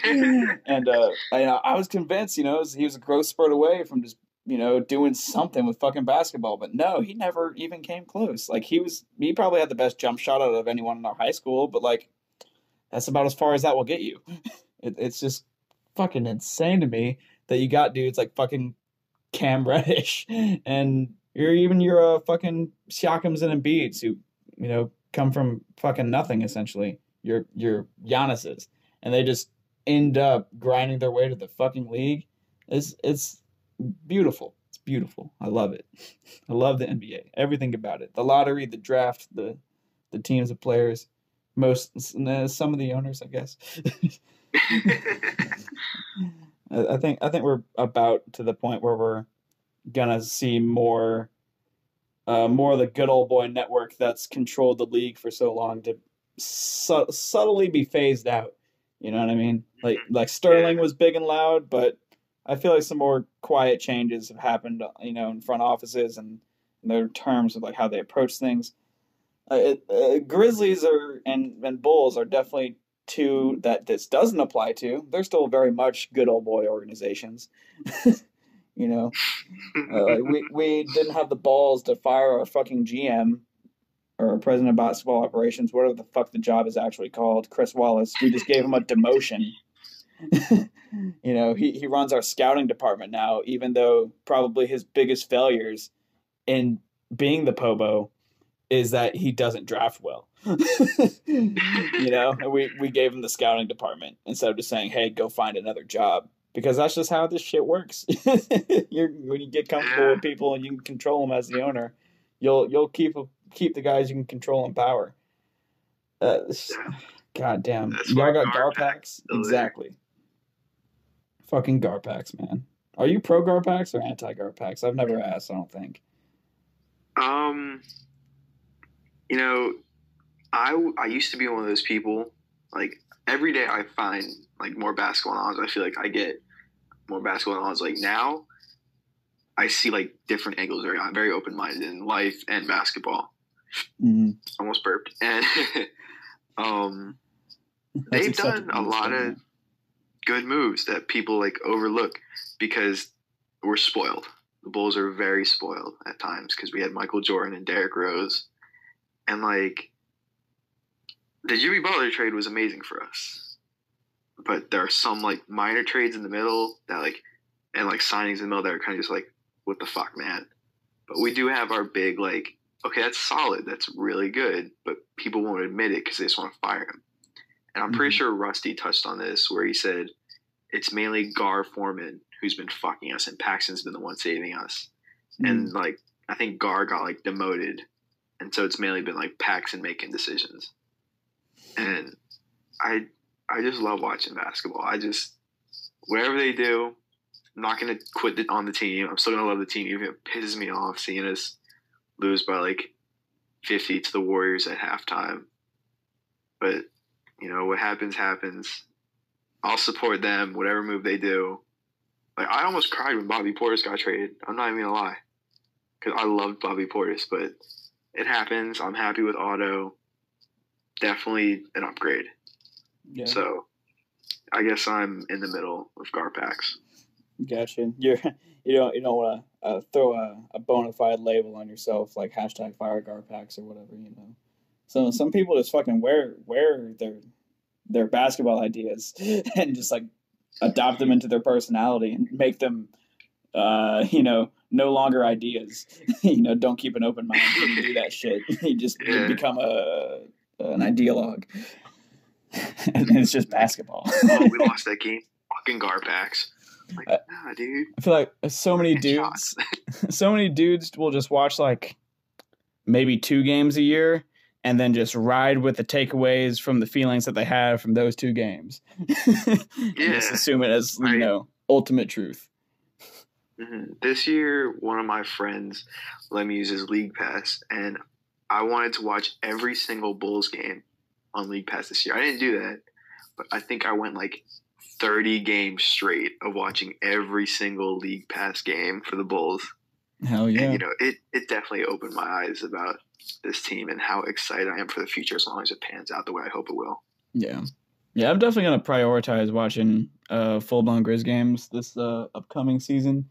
And, uh, I, I was convinced, you know, was, he was a growth spurt away from just, you know, doing something with fucking basketball, but no, he never even came close. Like he was, he probably had the best jump shot out of anyone in our high school, but like, that's about as far as that will get you. It, it's just fucking insane to me that you got dudes like fucking Cam Reddish and you're even your uh, fucking Siakams and Embiids who, you know, come from fucking nothing essentially. Your your Giannis's, and they just end up grinding their way to the fucking league. It's it's beautiful. It's beautiful. I love it. I love the N B A. Everything about it. The lottery, the draft, the the teams of players, most some of the owners, I guess. I think I think we're about to the point where we're gonna see more, uh, more of the good old boy network that's controlled the league for so long to su- subtly be phased out. You know what I mean? Like like Sterling was big and loud, but I feel like some more quiet changes have happened. You know, in front offices and in their terms of like how they approach things. Uh, it, uh, Grizzlies are and and Bulls are definitely two that this doesn't apply to. They're still very much good old boy organizations. You know, uh, we we didn't have the balls to fire our fucking G M or our president of basketball operations, whatever the fuck the job is actually called, Chris Wallace. We just gave him a demotion. You know, he, he runs our scouting department now, even though probably his biggest failures in being the P O B O is that he doesn't draft well. You know, we, we gave him the scouting department instead of just saying, hey, go find another job, because that's just how this shit works. You're, when you get comfortable with people and you can control them as the owner, you'll you'll keep keep the guys you can control in power. Uh, God damn. Y'all got gar packs? Exactly. There. Fucking gar packs, man. Are you pro gar packs or anti gar packs? I've never asked, I don't think. Um... You know, I, I used to be one of those people, like, every day I find, like, more basketball knowledge. I feel like I get more basketball knowledge. Like, now I see, like, different angles. I'm very open-minded in life and basketball. Mm-hmm. Almost burped. And um, They've done a lot of good moves that people like overlook because we're spoiled. The Bulls are very spoiled at times because we had Michael Jordan and Derrick Rose. And like the Jimmy Butler trade was amazing for us. But there are some like minor trades in the middle that like, and like signings in the middle that are kind of just like, what the fuck, man? But we do have our big like, okay, that's solid. That's really good. But people won't admit it because they just want to fire him. And I'm pretty mm-hmm. sure Rusty touched on this where he said it's mainly Gar Foreman who's been fucking us, and Paxton's been the one saving us. Mm-hmm. And, like, I think Gar got, like, demoted. And so it's mainly been, like, Paxton making decisions. And I I just love watching basketball. I just – whatever they do, I'm not going to quit on the team. I'm still going to love the team, even if it pisses me off seeing us lose by, like, fifty to the Warriors at halftime. But – you know, what happens, happens. I'll support them, whatever move they do. Like, I almost cried when Bobby Portis got traded. I'm not even going to lie. Because I loved Bobby Portis, but it happens. I'm happy with Otto. Definitely an upgrade. Yeah. So, I guess I'm in the middle of Garpax. Gotcha. You're, you don't, you don't want to uh, throw a, a bona fide label on yourself, like hashtag fire Garpax or whatever, you know. So some people just fucking wear wear their their basketball ideas and just like adopt them into their personality and make them, uh, you know, no longer ideas. You know, don't keep an open mind. Don't do that shit. You just you become a an ideologue, and it's just basketball. Oh, we lost that game. Fucking Garpax. Like, nah, dude. I feel like so many dudes, so many dudes will just watch like maybe two games a year. And then just ride with the takeaways from the feelings that they have from those two games. Yeah. Just assume it as, you know, I, ultimate truth. Mm-hmm. This year, one of my friends let me use his League Pass, and I wanted to watch every single Bulls game on League Pass this year. I didn't do that, but I think I went like thirty games straight of watching every single League Pass game for the Bulls. Hell yeah. And, you know, it, it definitely opened my eyes about this team and how excited I am for the future as long as it pans out the way I hope it will. Yeah. Yeah, I'm definitely going to prioritize watching uh, full-blown Grizz games this uh, upcoming season.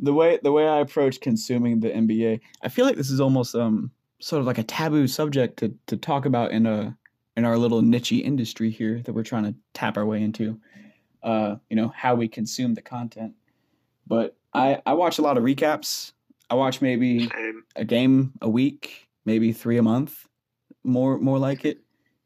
The way the way I approach consuming the N B A, I feel like this is almost um sort of like a taboo subject to, to talk about in a in our little niche industry here that we're trying to tap our way into, uh, you know, how we consume the content. But I, I watch a lot of recaps. I watch maybe a game a week, maybe three a month, more more like it,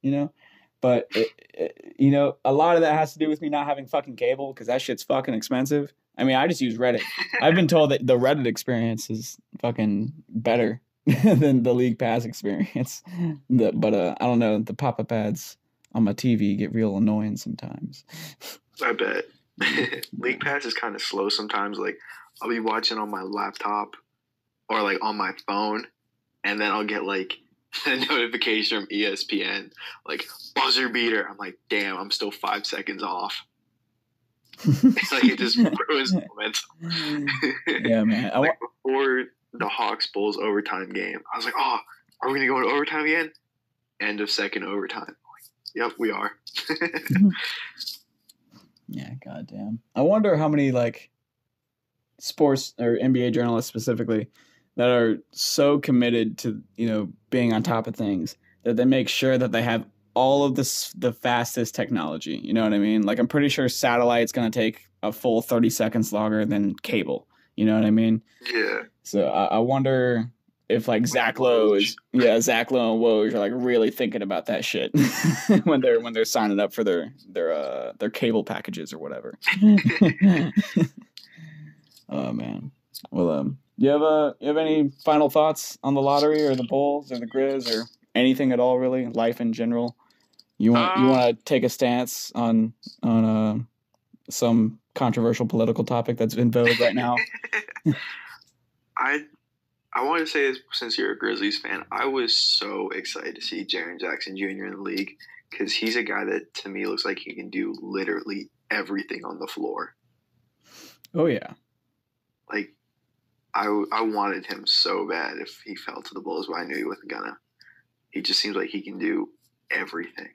you know. But, it, it, you know, a lot of that has to do with me not having fucking cable because that shit's fucking expensive. I mean, I just use Reddit. I've been told that the Reddit experience is fucking better than the League Pass experience. The, but, uh, I don't know, the pop-up ads on my T V get real annoying sometimes. I bet. League Pass is kind of slow sometimes. Like, I'll be watching on my laptop. Or, like, on my phone, and then I'll get, like, a notification from E S P N, like, buzzer beater. I'm like, damn, I'm still five seconds off. It's like it just ruins the momentum. Yeah, man. I like, before the Hawks-Bulls overtime game, I was like, oh, are we going to go into overtime again? End of second overtime. I'm like, yep, we are. Yeah, goddamn. I wonder how many, like, sports or N B A journalists specifically that are so committed to, you know, being on top of things that they make sure that they have all of this, the fastest technology. You know what I mean? Like, I'm pretty sure satellite's going to take a full thirty seconds longer than cable. You know what I mean? Yeah. So I, I wonder if like Zach Lowe is, yeah, Zach Lowe and Woj are like really thinking about that shit when they're, when they're signing up for their, their, uh, their cable packages or whatever. Oh man. Well, um, do you have a you have any final thoughts on the lottery or the Bulls or the Grizz or anything at all really? Life in general. You want um, you want to take a stance on on uh, some controversial political topic that's in vogue right now? I I want to say this since you're a Grizzlies fan. I was so excited to see Jaren Jackson Junior in the league because he's a guy that to me looks like he can do literally everything on the floor. Oh yeah. Like, I, I wanted him so bad if he fell to the Bulls, but I knew he wasn't gonna. He just seems like he can do everything.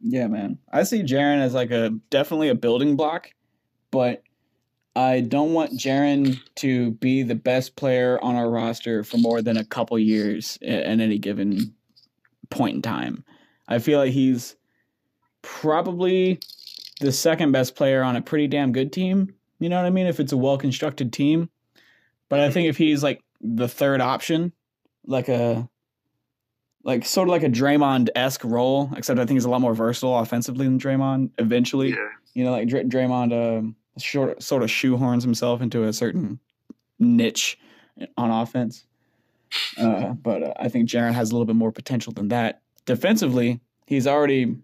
Yeah, man. I see Jaren as like a definitely a building block, but I don't want Jaren to be the best player on our roster for more than a couple years at any given point in time. I feel like he's probably the second best player on a pretty damn good team. You know what I mean? If it's a well-constructed team. But I think if he's like the third option, like a like sort of like a Draymond-esque role, except I think he's a lot more versatile offensively than Draymond eventually. Yeah. You know, like Dr- Draymond um, short, sort of shoehorns himself into a certain niche on offense. Uh, but uh, I think Jaren has a little bit more potential than that. Defensively, he's already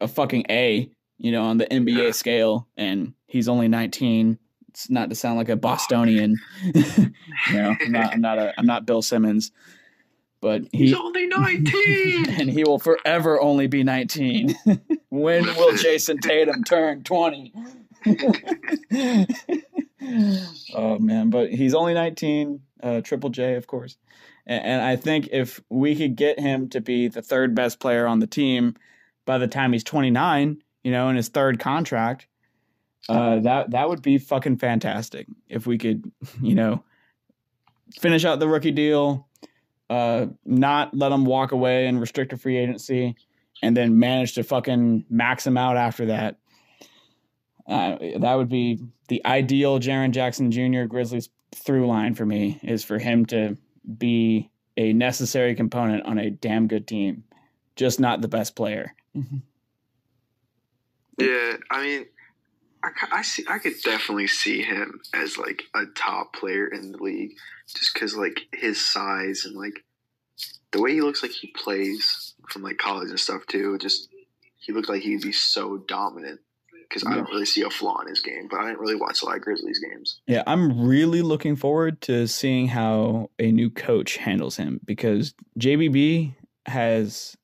a fucking A, you know, on the N B A yeah. scale, and he's only nineteen. It's not to sound like a Bostonian, you know, I'm not, I'm not a, I'm not Bill Simmons, but he, he's only nineteen, and he will forever only be nineteen. When will Jason Tatum turn twenty? Oh man, but he's only nineteen. Uh, Triple J, of course, and, and I think if we could get him to be the third best player on the team by the time he's twenty-nine, you know, in his third contract. Uh, that that would be fucking fantastic if we could, you know, finish out the rookie deal, uh, not let him walk away and restrict a free agency, and then manage to fucking max him out after that. Uh, that would be the ideal Jaren Jackson Junior Grizzlies through line for me, is for him to be a necessary component on a damn good team, just not the best player. Yeah, I mean. I, see, I could definitely see him as, like, a top player in the league just because, like, his size and, like, the way he looks like he plays from, like, college and stuff, too. Just he looked like he'd be so dominant because yeah. I don't really see a flaw in his game, but I didn't really watch a lot of Grizzlies games. Yeah, I'm really looking forward to seeing how a new coach handles him because J B B has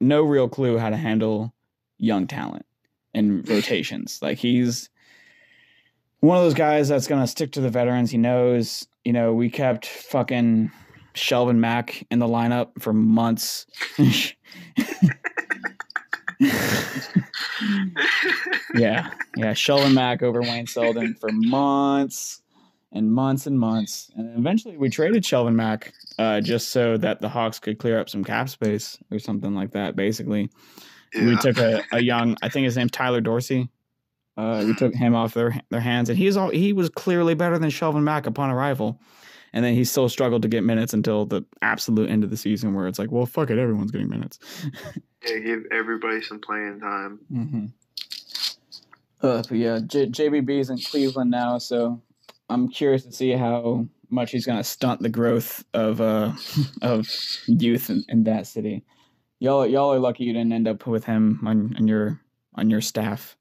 no real clue how to handle young talent. And rotations, like he's one of those guys that's gonna stick to the veterans. He knows, you know, we kept fucking Shelvin Mack in the lineup for months. yeah, yeah, Shelvin Mack over Wayne Selden for months and months and months, and eventually we traded Shelvin Mack uh, just so that the Hawks could clear up some cap space or something like that, basically. Yeah. We took a, a young, I think his name Tyler Dorsey. Uh, we took him off their their hands, and he's all he was clearly better than Shelvin Mack upon arrival, and then he still struggled to get minutes until the absolute end of the season, where it's like, well, fuck it, everyone's getting minutes. Yeah, give everybody some playing time. Mm-hmm. Uh, but yeah, J- JBB is in Cleveland now, so I'm curious to see how much he's going to stunt the growth of uh of youth in, in that city. Y'all, y'all are lucky you didn't end up with him on, on your on your staff.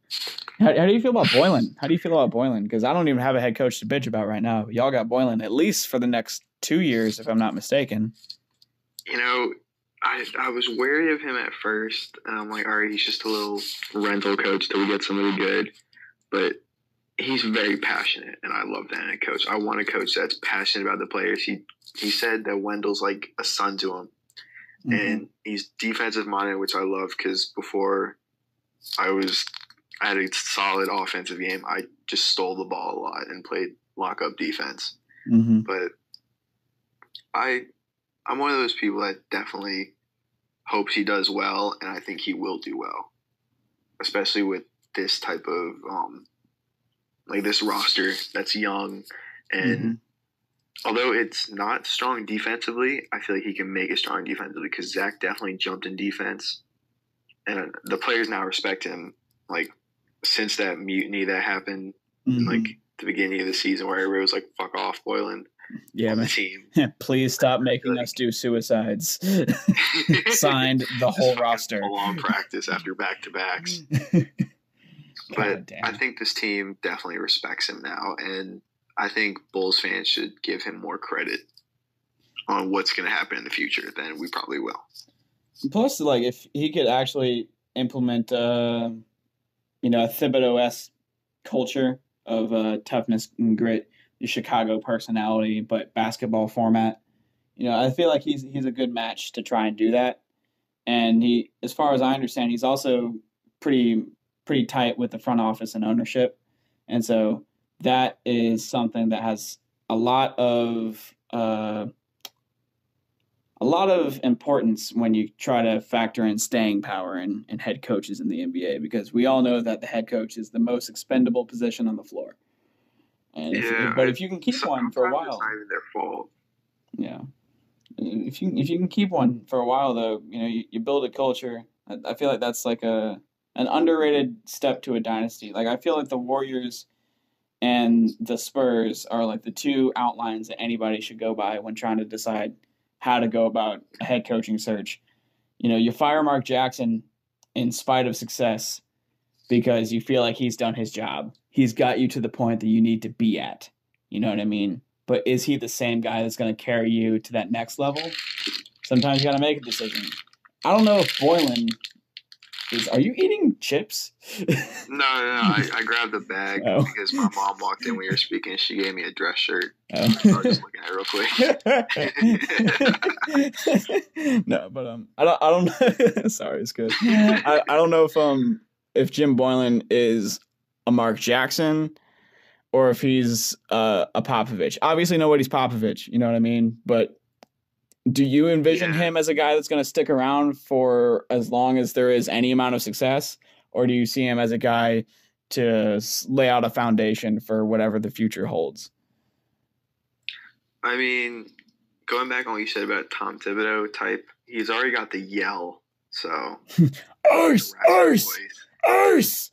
How, how do you feel about Boylan? How do you feel about Boylan? Because I don't even have a head coach to bitch about right now. Y'all got Boylan at least for the next two years, if I'm not mistaken. You know, I I was wary of him at first. And I'm like, all right, he's just a little rental coach till we get somebody good. But he's very passionate, and I love that in a coach. I want a coach that's passionate about the players. He he said that Wendell's like a son to him. Mm-hmm. And he's defensive minded, which I love because before I was I had a solid offensive game. I just stole the ball a lot and played lock up defense. Mm-hmm. But I I'm one of those people that definitely hopes he does well, and I think he will do well, especially with this type of um, like this roster that's young and. Mm-hmm. Although it's not strong defensively, I feel like he can make it strong defensively because Zach definitely jumped in defense. And the players now respect him, like, since that mutiny that happened, mm-hmm. like, the beginning of the season where everybody was like, fuck off, Boylan. Yeah, on the team. Please stop making like, us do suicides. Signed the whole roster. A long practice after back-to-backs. But damn. I think this team definitely respects him now, and I think Bulls fans should give him more credit on what's going to happen in the future than we probably will. Plus, like, if he could actually implement, uh, you know, a Thibodeau-esque culture of uh, toughness and grit, the Chicago personality, but basketball format, you know, I feel like he's he's a good match to try and do that. And he, as far as I understand, he's also pretty pretty tight with the front office and ownership. And so that is something that has a lot of uh, a lot of importance when you try to factor in staying power and, and head coaches in the N B A, because we all know that the head coach is the most expendable position on the floor. And yeah, if, but if you can keep one for a while, it's not even their fault. Yeah. If you if you can keep one for a while, though, you know, you, you build a culture. I, I feel like that's like a an underrated step to a dynasty. Like, I feel like the Warriors and the Spurs are like the two outlines that anybody should go by when trying to decide how to go about a head coaching search. You know, you fire Mark Jackson in spite of success because you feel like he's done his job. He's got you to the point that you need to be at. You know what I mean? But is he the same guy that's going to carry you to that next level? Sometimes you got to make a decision. I don't know if Boylan is. Are you eating chips? no, no, no. I, I grabbed the bag oh. because my mom walked in when you were speaking. She gave me a dress shirt. Oh. So I was just looking at it real quick. no, but um, I don't. I don't. Sorry, it's good. I, I don't know if um if Jim Boylan is a Mark Jackson, or if he's uh, a Popovich. Obviously, nobody's Popovich, you know what I mean? But do you envision yeah. him as a guy that's going to stick around for as long as there is any amount of success? Or do you see him as a guy to lay out a foundation for whatever the future holds? I mean, going back on what you said about Tom Thibodeau type, he's already got the yell, so... Arse! Arse! Arse!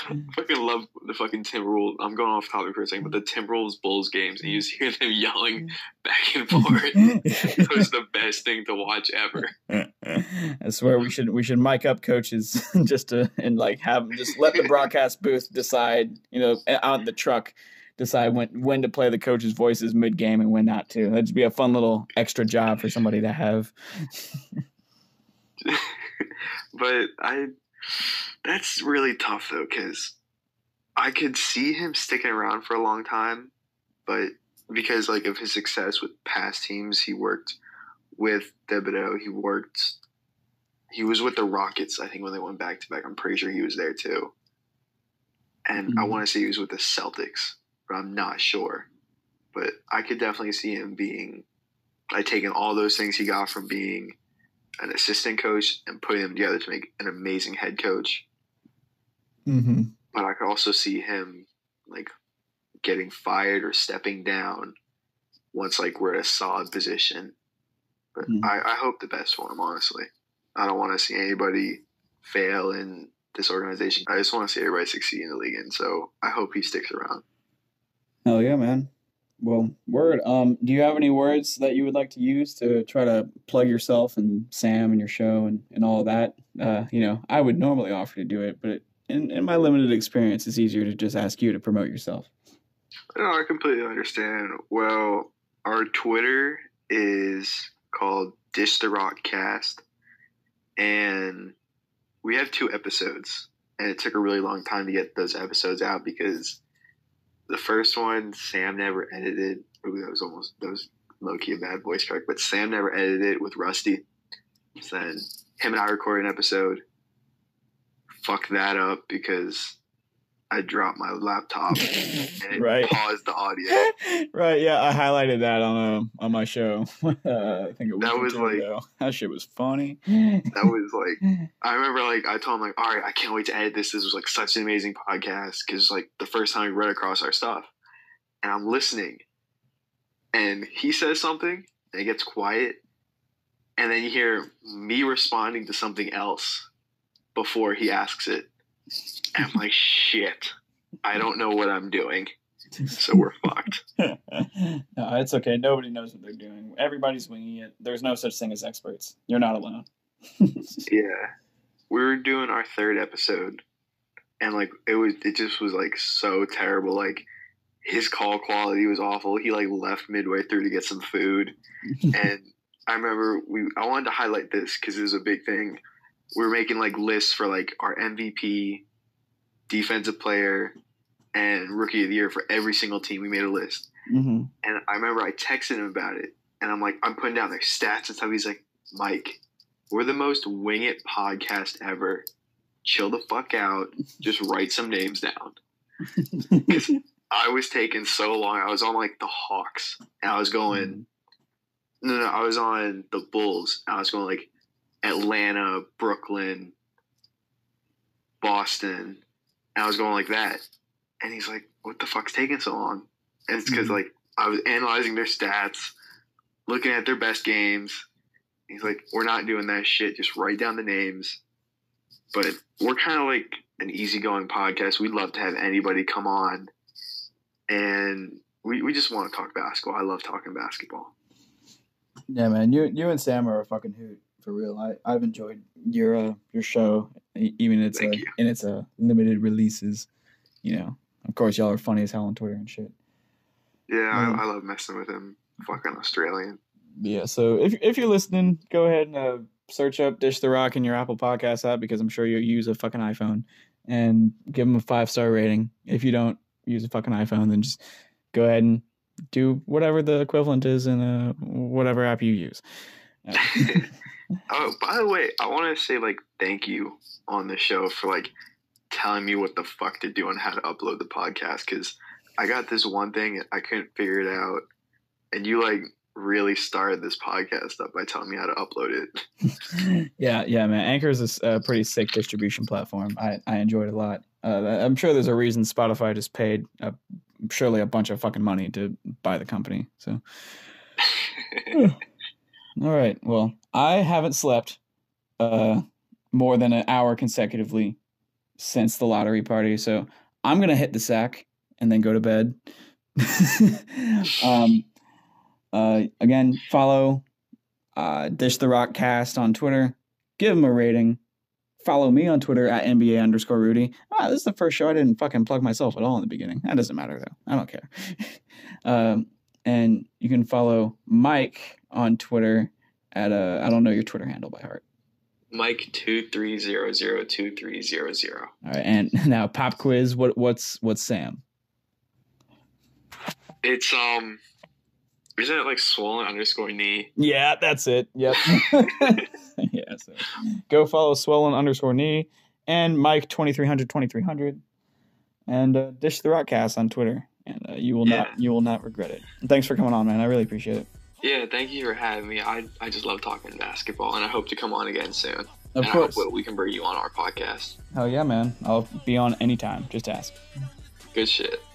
I fucking love the fucking Timberwolves. I'm going off topic for a second, but the Timberwolves Bulls games, and you just hear them yelling back and forth. It was the best thing to watch ever. I swear we should we should mic up coaches just to and like have just let the broadcast booth decide, you know, out the truck decide when when to play the coaches' voices mid game and when not to. That'd just be a fun little extra job for somebody to have. But I. That's really tough, though, because I could see him sticking around for a long time, but because, like, of his success with past teams, he worked with Thibodeau. He worked – he was with the Rockets, I think, when they went back-to-back. I'm pretty sure he was there, too. And mm-hmm. I want to say he was with the Celtics, but I'm not sure. But I could definitely see him being – like, taking all those things he got from being – an assistant coach and putting them together to make an amazing head coach. Mm-hmm. But I could also see him like getting fired or stepping down once like we're at a solid position. But mm-hmm. I, I hope the best for him, honestly. I don't want to see anybody fail in this organization. I just want to see everybody succeed in the league. And so I hope he sticks around. Hell yeah, man. Well, word. Um, do you have any words that you would like to use to try to plug yourself and Sam and your show and, and all that? Uh, you know, I would normally offer to do it, but it, in, in my limited experience, it's easier to just ask you to promote yourself. No, I completely understand. Well, our Twitter is called Dish the Rock Cast, and we have two episodes, and it took a really long time to get those episodes out because the first one, Sam never edited. Ooh, that was almost that was low key a bad voice track, but Sam never edited it with Rusty. So then him and I recorded an episode. Fuck that up because I dropped my laptop and it right. paused the audio. Right? Yeah, I highlighted that on uh, on my show. uh, I think it was that was like ago. That shit was funny. That was like I remember like I told him like, all right, I can't wait to edit this. This was like such an amazing podcast because like the first time we read across our stuff, and I'm listening, and he says something, and it gets quiet, and then you hear me responding to something else before he asks it. And I'm like, shit, I don't know what I'm doing, so we're fucked. No, it's okay. Nobody knows what they're doing. Everybody's winging it. There's no such thing as experts. You're not alone. Yeah. We were doing our third episode, and, like, it was, it just was, like, so terrible. Like, his call quality was awful. He, like, left midway through to get some food. And I remember we I wanted to highlight this because it was a big thing. We were making, like, lists for, like, our M V P, defensive player, and rookie of the year for every single team. We made a list. Mm-hmm. And I remember I texted him about it, and I'm like, I'm putting down their stats and stuff. He's like, Mike, we're the most wing it podcast ever. Chill the fuck out. Just write some names down. Because I was taking so long. I was on like the Hawks, and I was going, no, no, I was on the Bulls. And I was going like Atlanta, Brooklyn, Boston, and I was going like that. And he's like, what the fuck's taking so long? And it's because mm-hmm. like I was analyzing their stats, looking at their best games. He's like, we're not doing that shit. Just write down the names. But we're kind of like an easygoing podcast. We'd love to have anybody come on. And we, we just want to talk basketball. I love talking basketball. Yeah, man. You you and Sam are a fucking hoot, for real. I, I've enjoyed your uh, your show, even it's a, in its uh, limited releases. You know, of course, y'all are funny as hell on Twitter and shit. Yeah, um, I, I love messing with him. Fucking Australian. Yeah, so if if you're listening, go ahead and uh, search up Dish the Rock in your Apple Podcast app, because I'm sure you'll use a fucking iPhone, and give them a five-star rating. If you don't use a fucking iPhone, then just go ahead and do whatever the equivalent is in a, whatever app you use. Uh, oh, by the way, I want to say, like, thank you on the show for, like, telling me what the fuck to do and how to upload the podcast, because I got this one thing, I couldn't figure it out, and you, like, really started this podcast up by telling me how to upload it. yeah yeah man Anchor is a, a pretty sick distribution platform. I, I enjoyed it a lot. uh, I'm sure there's a reason Spotify just paid a, surely a bunch of fucking money to buy the company, so alright, well, I haven't slept uh, more than an hour consecutively since the lottery party, so I'm gonna hit the sack and then go to bed. um Uh, again, follow uh, Dish the Rock Cast on Twitter. Give him a rating. Follow me on Twitter at N B A underscore Rudy. Ah, this is the first show I didn't fucking plug myself at all in the beginning. That doesn't matter, though. I don't care. um, and you can follow Mike on Twitter at, uh, I don't know your Twitter handle by heart. Mike two three zero zero two three zero zero. All right, and now pop quiz. What what's what's Sam? It's, um... Isn't it like swollen underscore knee? Yeah, that's it. Yep. yeah. So go follow swollen underscore knee and Mike twenty-three hundred twenty-three hundred and uh, Dish the Rockcast on Twitter, and uh, you will yeah. not you will not regret it. And thanks for coming on, man. I really appreciate it. Yeah, thank you for having me. I I just love talking basketball, and I hope to come on again soon. Of and course, I hope we can bring you on our podcast. Hell yeah, man! I'll be on anytime. Just ask. Good shit.